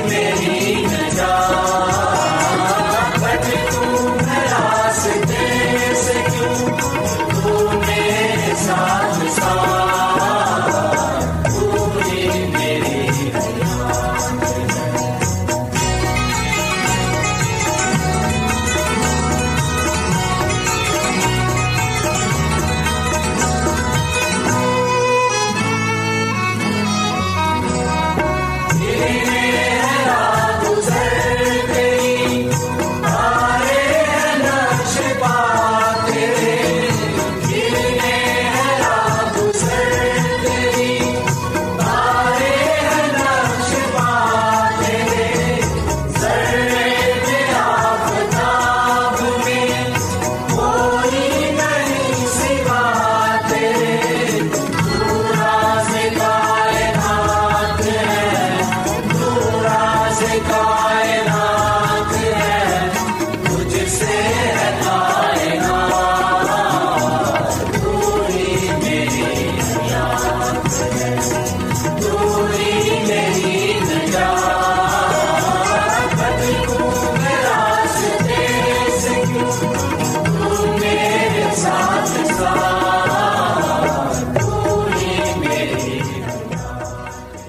میری نجات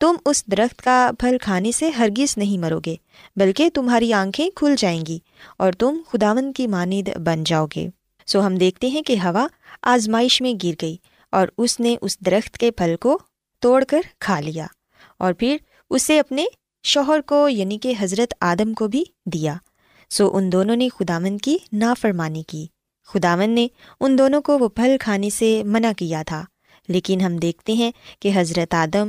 تم اس درخت کا پھل کھانے سے ہرگز نہیں مرو گے، بلکہ تمہاری آنکھیں کھل جائیں گی اور تم خداوند کی مانند بن جاؤ گے۔ سو ہم دیکھتے ہیں کہ ہوا آزمائش میں گر گئی اور اس نے اس درخت کے پھل کو توڑ کر کھا لیا، اور پھر اسے اپنے شوہر کو یعنی کہ حضرت آدم کو بھی دیا۔ سو ان دونوں نے خداوند کی نافرمانی کی۔ خداوند نے ان دونوں کو وہ پھل کھانے سے منع کیا تھا، لیکن ہم دیکھتے ہیں کہ حضرت آدم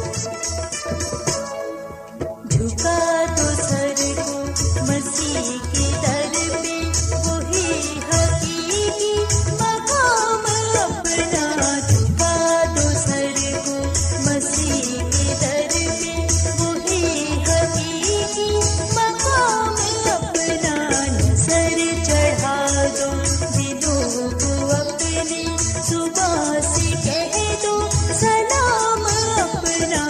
جھکا دو سر کو مسیح کے در پہ، وہی حقیقی مقام اپنا۔ جھکا دو سر کو مسیح کے در پہ، وہی حقیقی مقام اپنا۔ نظر چڑھا دو دلوں کو اپنے، صبح سے کہہ دو سلام اپنا۔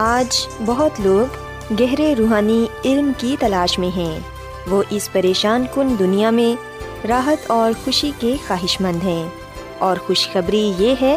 آج بہت لوگ گہرے روحانی علم کی تلاش میں ہیں، وہ اس پریشان کن دنیا میں راحت اور خوشی کے خواہش مند ہیں، اور خوشخبری یہ ہے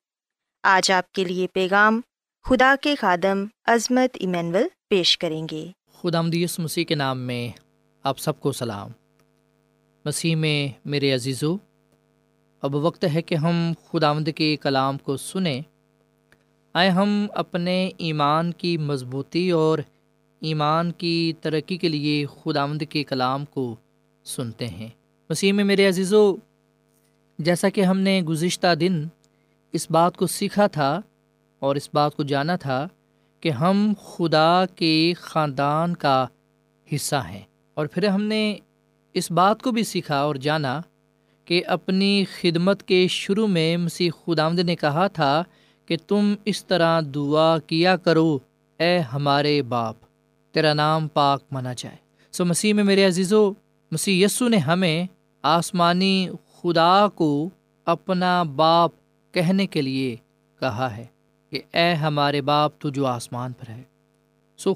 آج آپ کے لیے پیغام خدا کے خادم عظمت ایمینول پیش کریں گے۔ خداوند یسوع مسیح کے نام میں آپ سب کو سلام۔ مسیح میں میرے عزیزو، اب وقت ہے کہ ہم خداوند کے کلام کو سنیں۔ آئے ہم اپنے ایمان کی مضبوطی اور ایمان کی ترقی کے لیے خداوند کے کلام کو سنتے ہیں۔ مسیح میں میرے عزیزو، جیسا کہ ہم نے گزشتہ دن اس بات کو سیکھا تھا اور اس بات کو جانا تھا کہ ہم خدا کے خاندان کا حصہ ہیں، اور پھر ہم نے اس بات کو بھی سیکھا اور جانا کہ اپنی خدمت کے شروع میں مسیح خداوند نے کہا تھا کہ تم اس طرح دعا کیا کرو، اے ہمارے باپ، تیرا نام پاک منا جائے۔ مسیح میں میرے عزیزو، مسیح یسو نے ہمیں آسمانی خدا کو اپنا باپ کہنے کے لیے کہا ہے کہ اے ہمارے باپ تو جو آسمان پر ہے۔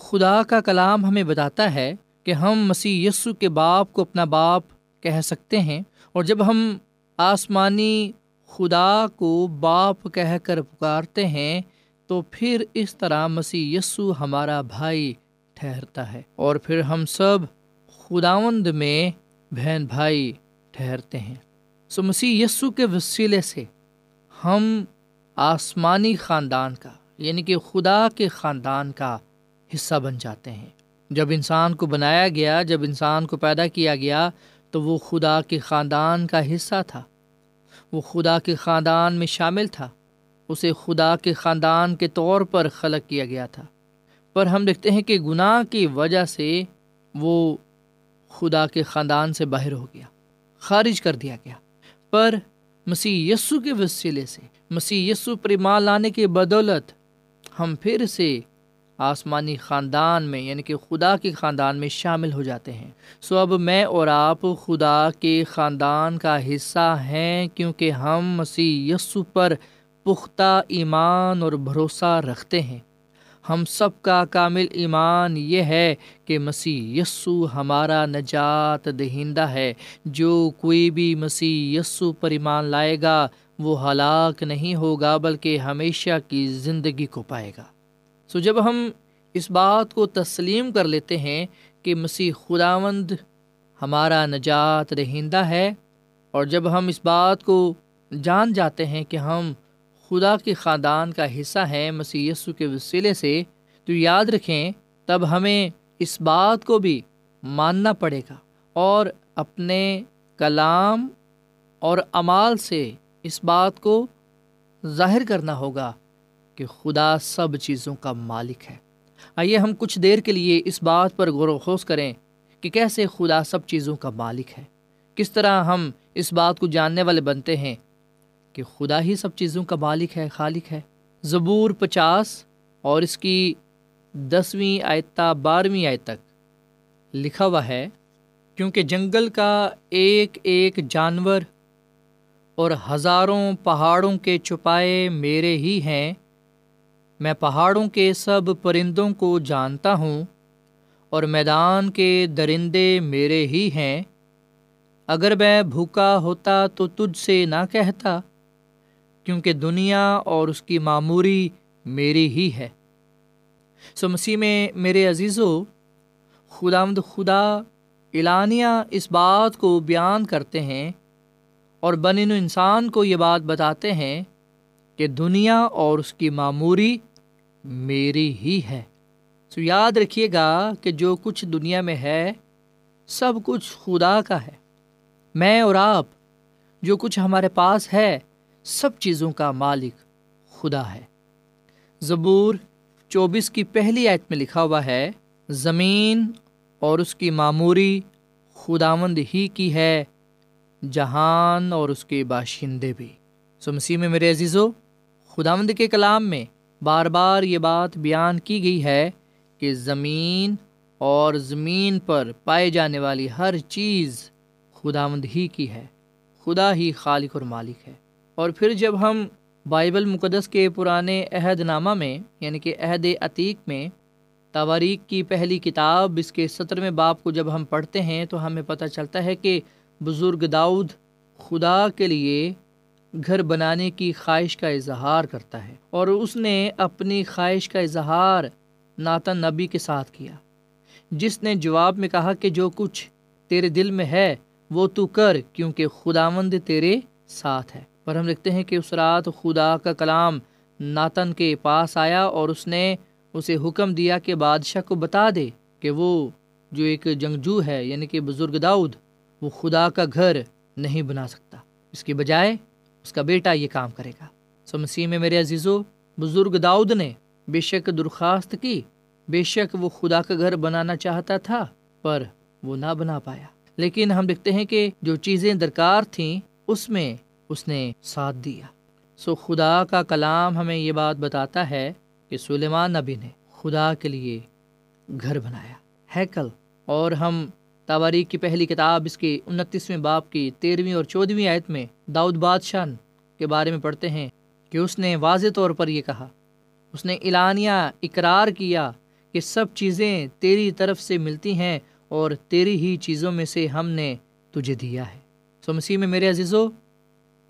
خدا کا کلام ہمیں بتاتا ہے کہ ہم مسیح یسو کے باپ کو اپنا باپ کہہ سکتے ہیں، اور جب ہم آسمانی خدا کو باپ کہہ کر پکارتے ہیں تو پھر اس طرح مسیح یسو ہمارا بھائی ٹھہرتا ہے، اور پھر ہم سب خداوند میں بہن بھائی ٹھہرتے ہیں۔ مسیح یسو کے وسیلے سے ہم آسمانی خاندان کا، یعنی کہ خدا کے خاندان کا حصہ بن جاتے ہیں۔ جب انسان کو بنایا گیا، جب انسان کو پیدا کیا گیا تو وہ خدا کے خاندان کا حصہ تھا، وہ خدا کے خاندان میں شامل تھا، اسے خدا کے خاندان کے طور پر خلق کیا گیا تھا۔ پر ہم دیکھتے ہیں کہ گناہ کی وجہ سے وہ خدا کے خاندان سے باہر ہو گیا، خارج کر دیا گیا۔ پر مسیح یسو کے وسیلے سے، مسیح یسو پر ایمان لانے کے بدولت ہم پھر سے آسمانی خاندان میں یعنی کہ خدا کے خاندان میں شامل ہو جاتے ہیں۔ سو اب میں اور آپ خدا کے خاندان کا حصہ ہیں کیونکہ ہم مسیح یسوع پر پختہ ایمان اور بھروسہ رکھتے ہیں۔ ہم سب کا کامل ایمان یہ ہے کہ مسیح یسوع ہمارا نجات دہندہ ہے۔ جو کوئی بھی مسیح یسوع پر ایمان لائے گا وہ ہلاک نہیں ہوگا بلکہ ہمیشہ کی زندگی کو پائے گا۔ سو جب ہم اس بات کو تسلیم کر لیتے ہیں کہ مسیح خداوند ہمارا نجات دہندہ ہے، اور جب ہم اس بات کو جان جاتے ہیں کہ ہم خدا کے خاندان کا حصہ ہیں مسیح یسوع کے وسیلے سے، تو یاد رکھیں تب ہمیں اس بات کو بھی ماننا پڑے گا اور اپنے کلام اور اعمال سے اس بات کو ظاہر کرنا ہوگا کہ خدا سب چیزوں کا مالک ہے۔ آئیے ہم کچھ دیر کے لیے اس بات پر غور و خوض کریں کہ کیسے خدا سب چیزوں کا مالک ہے، کس طرح ہم اس بات کو جاننے والے بنتے ہیں کہ خدا ہی سب چیزوں کا مالک ہے، خالق ہے۔ زبور 50 اور اس کی 10ویں آیت 12ویں آیت تک لکھا ہوا ہے، کیونکہ جنگل کا ایک ایک جانور اور ہزاروں پہاڑوں کے چوپائے میرے ہی ہیں، میں پہاڑوں کے سب پرندوں کو جانتا ہوں اور میدان کے درندے میرے ہی ہیں، اگر میں بھوکا ہوتا تو تجھ سے نہ کہتا، کیونکہ دنیا اور اس کی معموری میری ہی ہے۔ سو مسیح میں میرے عزیزو، خداوند خدا اعلانیہ اس بات کو بیان کرتے ہیں اور بنی نوع انسان کو یہ بات بتاتے ہیں کہ دنیا اور اس کی معموری میری ہی ہے۔ سو یاد رکھیے گا کہ جو کچھ دنیا میں ہے سب کچھ خدا کا ہے۔ میں اور آپ جو کچھ ہمارے پاس ہے سب چیزوں کا مالک خدا ہے۔ زبور 24 کی پہلی آیت میں لکھا ہوا ہے، زمین اور اس کی معموری خداوند ہی کی ہے، جہان اور اس کے باشندے بھی۔ سو مسیح میں میرے عزیزو، خداوند کے کلام میں بار بار یہ بات بیان کی گئی ہے کہ زمین اور زمین پر پائے جانے والی ہر چیز خداوند ہی کی ہے، خدا ہی خالق اور مالک ہے۔ اور پھر جب ہم بائبل مقدس کے پرانے عہد نامہ میں یعنی کہ عہد عتیق میں تواریخ کی پہلی کتاب اس کے 17ویں باب کو جب ہم پڑھتے ہیں تو ہمیں پتہ چلتا ہے کہ بزرگ داؤد خدا کے لیے گھر بنانے کی خواہش کا اظہار کرتا ہے، اور اس نے اپنی خواہش کا اظہار ناتن نبی کے ساتھ کیا، جس نے جواب میں کہا کہ جو کچھ تیرے دل میں ہے وہ تو کر، کیونکہ خداوند تیرے ساتھ ہے۔ پر ہم دیکھتے ہیں کہ اس رات خدا کا کلام ناتن کے پاس آیا اور اس نے اسے حکم دیا کہ بادشاہ کو بتا دے کہ وہ جو ایک جنگجو ہے یعنی کہ بزرگ داؤد، وہ خدا کا گھر نہیں بنا سکتا، اس کی بجائے اس کا بیٹا یہ کام کرے گا۔ سو مسیح میں میرے عزیزو، بزرگ داؤد نے بے شک درخواست کی، بے شک وہ خدا کا گھر بنانا چاہتا تھا پر وہ نہ بنا پایا، لیکن ہم دیکھتے ہیں کہ جو چیزیں درکار تھیں اس میں اس نے ساتھ دیا۔ سو خدا کا کلام ہمیں یہ بات بتاتا ہے کہ سلیمان نبی نے خدا کے لیے گھر بنایا، ہیکل۔ اور ہم تواریخ کی پہلی کتاب اس کے 29ویں باب کی 13ویں اور 14ویں آیت میں داؤد بادشاہ کے بارے میں پڑھتے ہیں کہ اس نے واضح طور پر یہ کہا، اس نے اعلانیہ اقرار کیا کہ سب چیزیں تیری طرف سے ملتی ہیں اور تیری ہی چیزوں میں سے ہم نے تجھے دیا ہے۔ سو مسیح میں میرے عزیزو،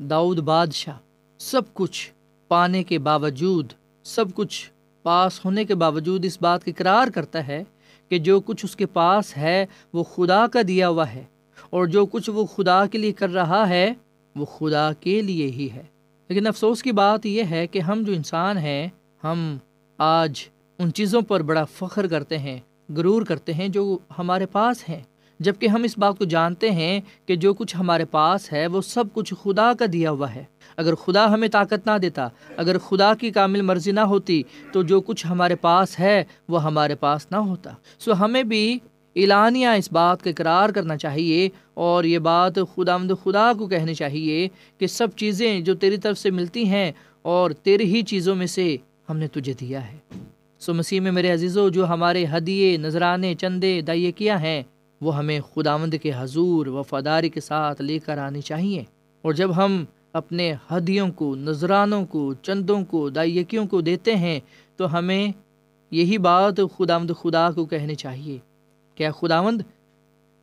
داؤد بادشاہ سب کچھ پانے کے باوجود، سب کچھ پاس ہونے کے باوجود اس بات کا اقرار کرتا ہے کہ جو کچھ اس کے پاس ہے وہ خدا کا دیا ہوا ہے، اور جو کچھ وہ خدا کے لیے کر رہا ہے وہ خدا کے لیے ہی ہے۔ لیکن افسوس کی بات یہ ہے کہ ہم جو انسان ہیں، ہم آج ان چیزوں پر بڑا فخر کرتے ہیں، غرور کرتے ہیں جو ہمارے پاس ہیں، جبکہ ہم اس بات کو جانتے ہیں کہ جو کچھ ہمارے پاس ہے وہ سب کچھ خدا کا دیا ہوا ہے۔ اگر خدا ہمیں طاقت نہ دیتا، اگر خدا کی کامل مرضی نہ ہوتی تو جو کچھ ہمارے پاس ہے وہ ہمارے پاس نہ ہوتا۔ سو ہمیں بھی اعلانیہ اس بات کا اقرار کرنا چاہیے اور یہ بات خداوند خدا کو کہنی چاہیے کہ سب چیزیں جو تیری طرف سے ملتی ہیں اور تیری ہی چیزوں میں سے ہم نے تجھے دیا ہے۔ سو مسیح میں میرے عزیزو، جو ہمارے ہدیے، نذرانے، چندے، دائیں کیا ہیں، وہ ہمیں خداوند کے حضور وفاداری کے ساتھ لے کر آنی چاہیے، اور جب ہم اپنے ہدیوں کو، نذرانوں کو، چندوں کو، دائیکیوں کو دیتے ہیں تو ہمیں یہی بات خداوند خدا کو کہنی چاہیے کہ خداوند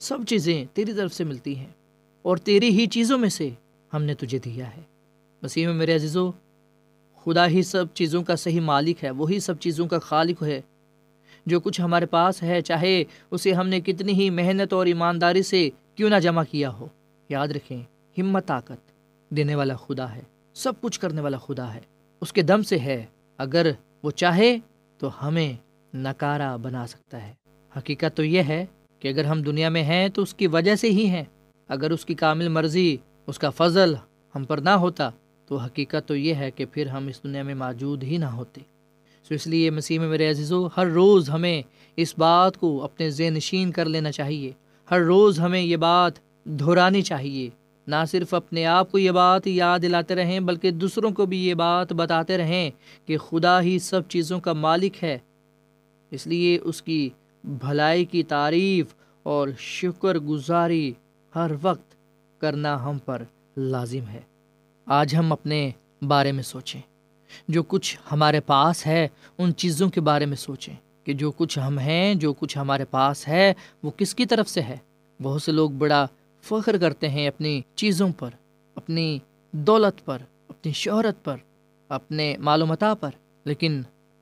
سب چیزیں تیری طرف سے ملتی ہیں اور تیری ہی چیزوں میں سے ہم نے تجھے دیا ہے۔ مسیح میں میرے عزیزو، خدا ہی سب چیزوں کا صحیح مالک ہے، وہی سب چیزوں کا خالق ہے۔ جو کچھ ہمارے پاس ہے، چاہے اسے ہم نے کتنی ہی محنت اور ایمانداری سے کیوں نہ جمع کیا ہو، یاد رکھیں ہمت طاقت دینے والا خدا ہے، سب کچھ کرنے والا خدا ہے، اس کے دم سے ہے۔ اگر وہ چاہے تو ہمیں نکارا بنا سکتا ہے۔ حقیقت تو یہ ہے کہ اگر ہم دنیا میں ہیں تو اس کی وجہ سے ہی ہیں۔ اگر اس کی کامل مرضی، اس کا فضل ہم پر نہ ہوتا تو حقیقت تو یہ ہے کہ پھر ہم اس دنیا میں موجود ہی نہ ہوتے۔ سو اس لیے مسیح میں میرے عزیزو، ہر روز ہمیں اس بات کو اپنے ذہن نشین کر لینا چاہیے، ہر روز ہمیں یہ بات دہرانی چاہیے، نہ صرف اپنے آپ کو یہ بات یاد دلاتے رہیں بلکہ دوسروں کو بھی یہ بات بتاتے رہیں کہ خدا ہی سب چیزوں کا مالک ہے۔ اس لیے اس کی بھلائی کی تعریف اور شکر گزاری ہر وقت کرنا ہم پر لازم ہے۔ آج ہم اپنے بارے میں سوچیں، جو کچھ ہمارے پاس ہے ان چیزوں کے بارے میں سوچیں کہ جو کچھ ہم ہیں، جو کچھ ہمارے پاس ہے، وہ کس کی طرف سے ہے۔ بہت سے لوگ بڑا فخر کرتے ہیں اپنی چیزوں پر، اپنی دولت پر، اپنی شہرت پر، اپنے مال و متاع پر، لیکن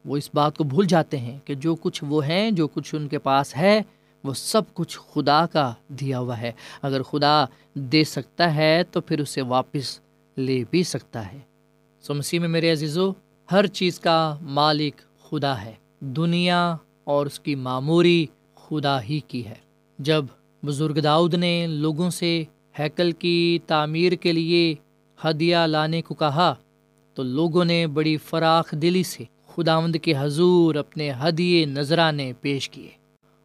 وہ اس بات کو بھول جاتے ہیں کہ جو کچھ وہ ہیں، جو کچھ ان کے پاس ہے، وہ سب کچھ خدا کا دیا ہوا ہے۔ اگر خدا دے سکتا ہے تو پھر اسے واپس لے بھی سکتا ہے۔ سو مسیح میں میرے عزیزو، ہر چیز کا مالک خدا ہے، دنیا اور اس کی معموری خدا ہی کی ہے۔ جب بزرگ داؤد نے لوگوں سے ہیکل کی تعمیر کے لیے ہدیہ لانے کو کہا تو لوگوں نے بڑی فراخ دلی سے خداوند کے حضور اپنے ہدیے، نذرانے پیش کیے،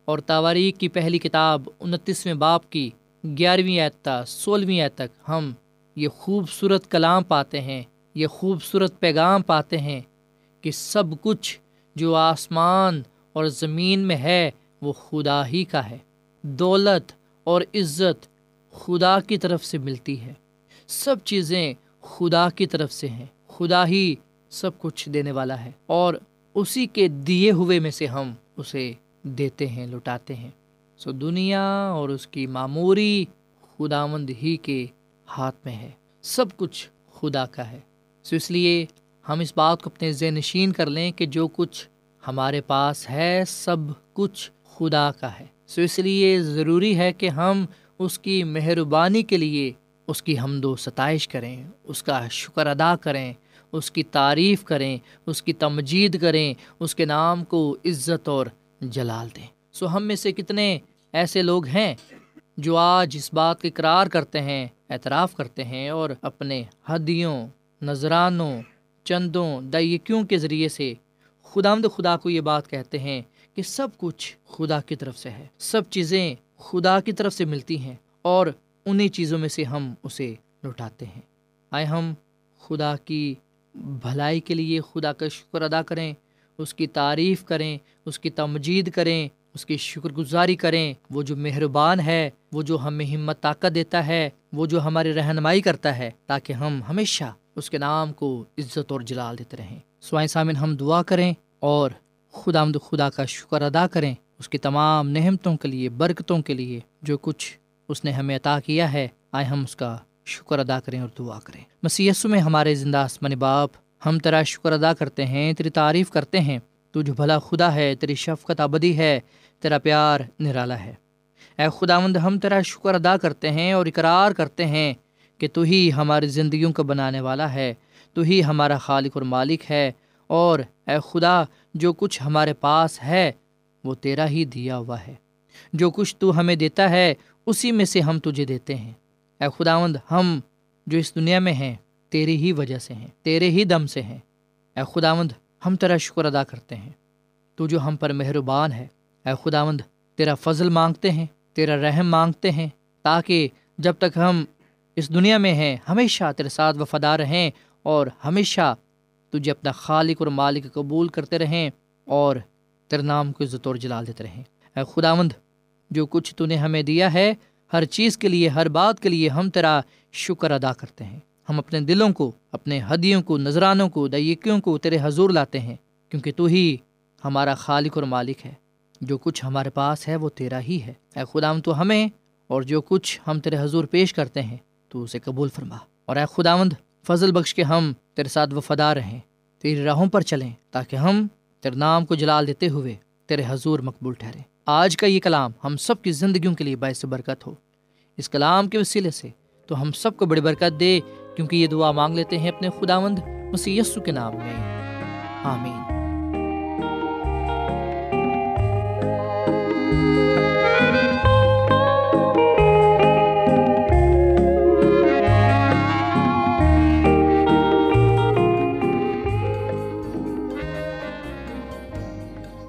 اور تواریخ کی پہلی کتاب 29ویں باب کی 11ویں آیت تا 16ویں آیت تک ہم یہ خوبصورت کلام پاتے ہیں، یہ خوبصورت پیغام پاتے ہیں کہ سب کچھ جو آسمان اور زمین میں ہے وہ خدا ہی کا ہے۔ دولت اور عزت خدا کی طرف سے ملتی ہے، سب چیزیں خدا کی طرف سے ہیں، خدا ہی سب کچھ دینے والا ہے، اور اسی کے دیے ہوئے میں سے ہم اسے دیتے ہیں، لوٹاتے ہیں۔ سو دنیا اور اس کی معموری خداوند ہی کے ہاتھ میں ہے، سب کچھ خدا کا ہے۔ سو اس لیے ہم اس بات کو اپنے ذہن نشین کر لیں کہ جو کچھ ہمارے پاس ہے سب کچھ خدا کا ہے۔ سو اس لیے ضروری ہے کہ ہم اس کی مہربانی کے لیے اس کی حمد و ستائش کریں، اس کا شکر ادا کریں، اس کی تعریف کریں، اس کی تمجید کریں، اس کے نام کو عزت اور جلال دیں۔ سو ہم میں سے کتنے ایسے لوگ ہیں جو آج اس بات کا اقرار کرتے ہیں، اعتراف کرتے ہیں، اور اپنے ہدیوں، نذرانوں، چندوں، دائیکیوں کے ذریعے سے خداوند خدا کو یہ بات کہتے ہیں کہ سب کچھ خدا کی طرف سے ہے، سب چیزیں خدا کی طرف سے ملتی ہیں، اور انہی چیزوں میں سے ہم اسے لوٹاتے ہیں۔ آئے ہم خدا کی بھلائی کے لیے خدا کا شکر ادا کریں، اس کی تعریف کریں، اس کی تمجید کریں، اس کی شکر گزاری کریں۔ وہ جو مہربان ہے، وہ جو ہمیں ہمت طاقت دیتا ہے، وہ جو ہماری رہنمائی کرتا ہے، تاکہ ہم ہمیشہ اس کے نام کو عزت اور جلال دیتے رہیں۔ سوائے سامن ہم دعا کریں اور خداوند خدا کا شکر ادا کریں اس کی تمام نعمتوں کے لیے، برکتوں کے لیے، جو کچھ اس نے ہمیں عطا کیا ہے۔ آئے ہم اس کا شکر ادا کریں اور دعا کریں۔ مسیح یسوع میں ہمارے زندہ آسمانی باپ، ہم تیرا شکر ادا کرتے ہیں، تیری تعریف کرتے ہیں۔ تو جو بھلا خدا ہے، تیری شفقت ابدی ہے، تیرا پیار نرالا ہے۔ اے خداوند، ہم تیرا شکر ادا کرتے ہیں اور اقرار کرتے ہیں کہ تو ہی ہماری زندگیوں کو بنانے والا ہے، تو ہی ہمارا خالق اور مالک ہے، اور اے خدا، جو کچھ ہمارے پاس ہے وہ تیرا ہی دیا ہوا ہے، جو کچھ تو ہمیں دیتا ہے اسی میں سے ہم تجھے دیتے ہیں۔ اے خداوند، ہم جو اس دنیا میں ہیں تیری ہی وجہ سے ہیں، تیرے ہی دم سے ہیں۔ اے خداوند، ہم تیرا شکر ادا کرتے ہیں، تو جو ہم پر مہربان ہے۔ اے خداوند، تیرا فضل مانگتے ہیں، تیرا رحم مانگتے ہیں، تاکہ جب تک ہم اس دنیا میں ہیں ہمیشہ تیرے ساتھ وفادار رہیں اور ہمیشہ تجھے اپنا خالق اور مالک قبول کرتے رہیں، اور تیرے نام کو عزت اور جلال دیتے رہیں۔ اے خداوند، جو کچھ تو نے ہمیں دیا ہے، ہر چیز کے لیے، ہر بات کے لیے ہم تیرا شکر ادا کرتے ہیں۔ ہم اپنے دلوں کو، اپنے ہدیوں کو، نذرانوں کو، دیکیوں کو تیرے حضور لاتے ہیں، کیونکہ تو ہی ہمارا خالق اور مالک ہے۔ جو کچھ ہمارے پاس ہے وہ تیرا ہی ہے۔ اے خداوند، تو ہمیں اور جو کچھ ہم تیرے حضور پیش کرتے ہیں تو اسے قبول فرما، اور اے خداوند فضل بخش کے ہم تیرے ساتھ وفادار رہیں، تیری راہوں پر چلیں، تاکہ ہم تیرے نام کو جلال دیتے ہوئے تیرے حضور مقبول ٹھہریں۔ آج کا یہ کلام ہم سب کی زندگیوں کے لیے باعث برکت ہو۔ اس کلام کے وسیلے سے تو ہم سب کو بڑی برکت دے، کیونکہ یہ دعا مانگ لیتے ہیں اپنے خداوند مسیح یسوع کے نام میں، آمین۔